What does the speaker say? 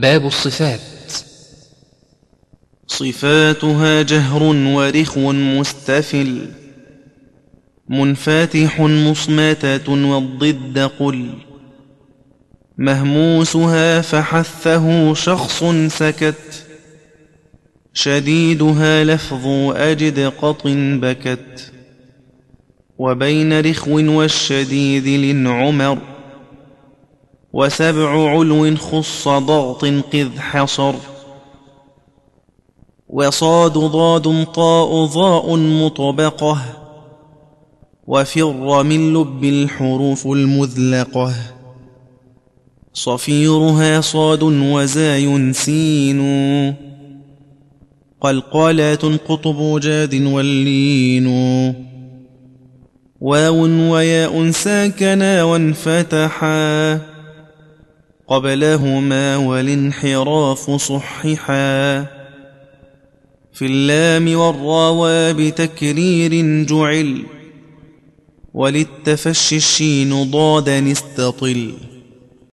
باب الصفات. صفاتها جهر ورخو مستفل، منفاتح مصمتة والضد قل، مهموسها فحثه شخص سكت، شديدها لفظ أجد قط بكت، وبين رخو والشديد للعمر، وسبع علو خص ضغط قذ حصر، وصاد ضاد طاء ظاء مطبقة، وفر من لب الحروف المذلقة، صفيرها صاد وزاي سين، قلقلات قطب جاد واللين، واو وياء ساكنا وانفتحا، قبلهما والانحراف صححا، في اللام والراوى بتكرير جعل، وللتفشي الشين ضادا استطل.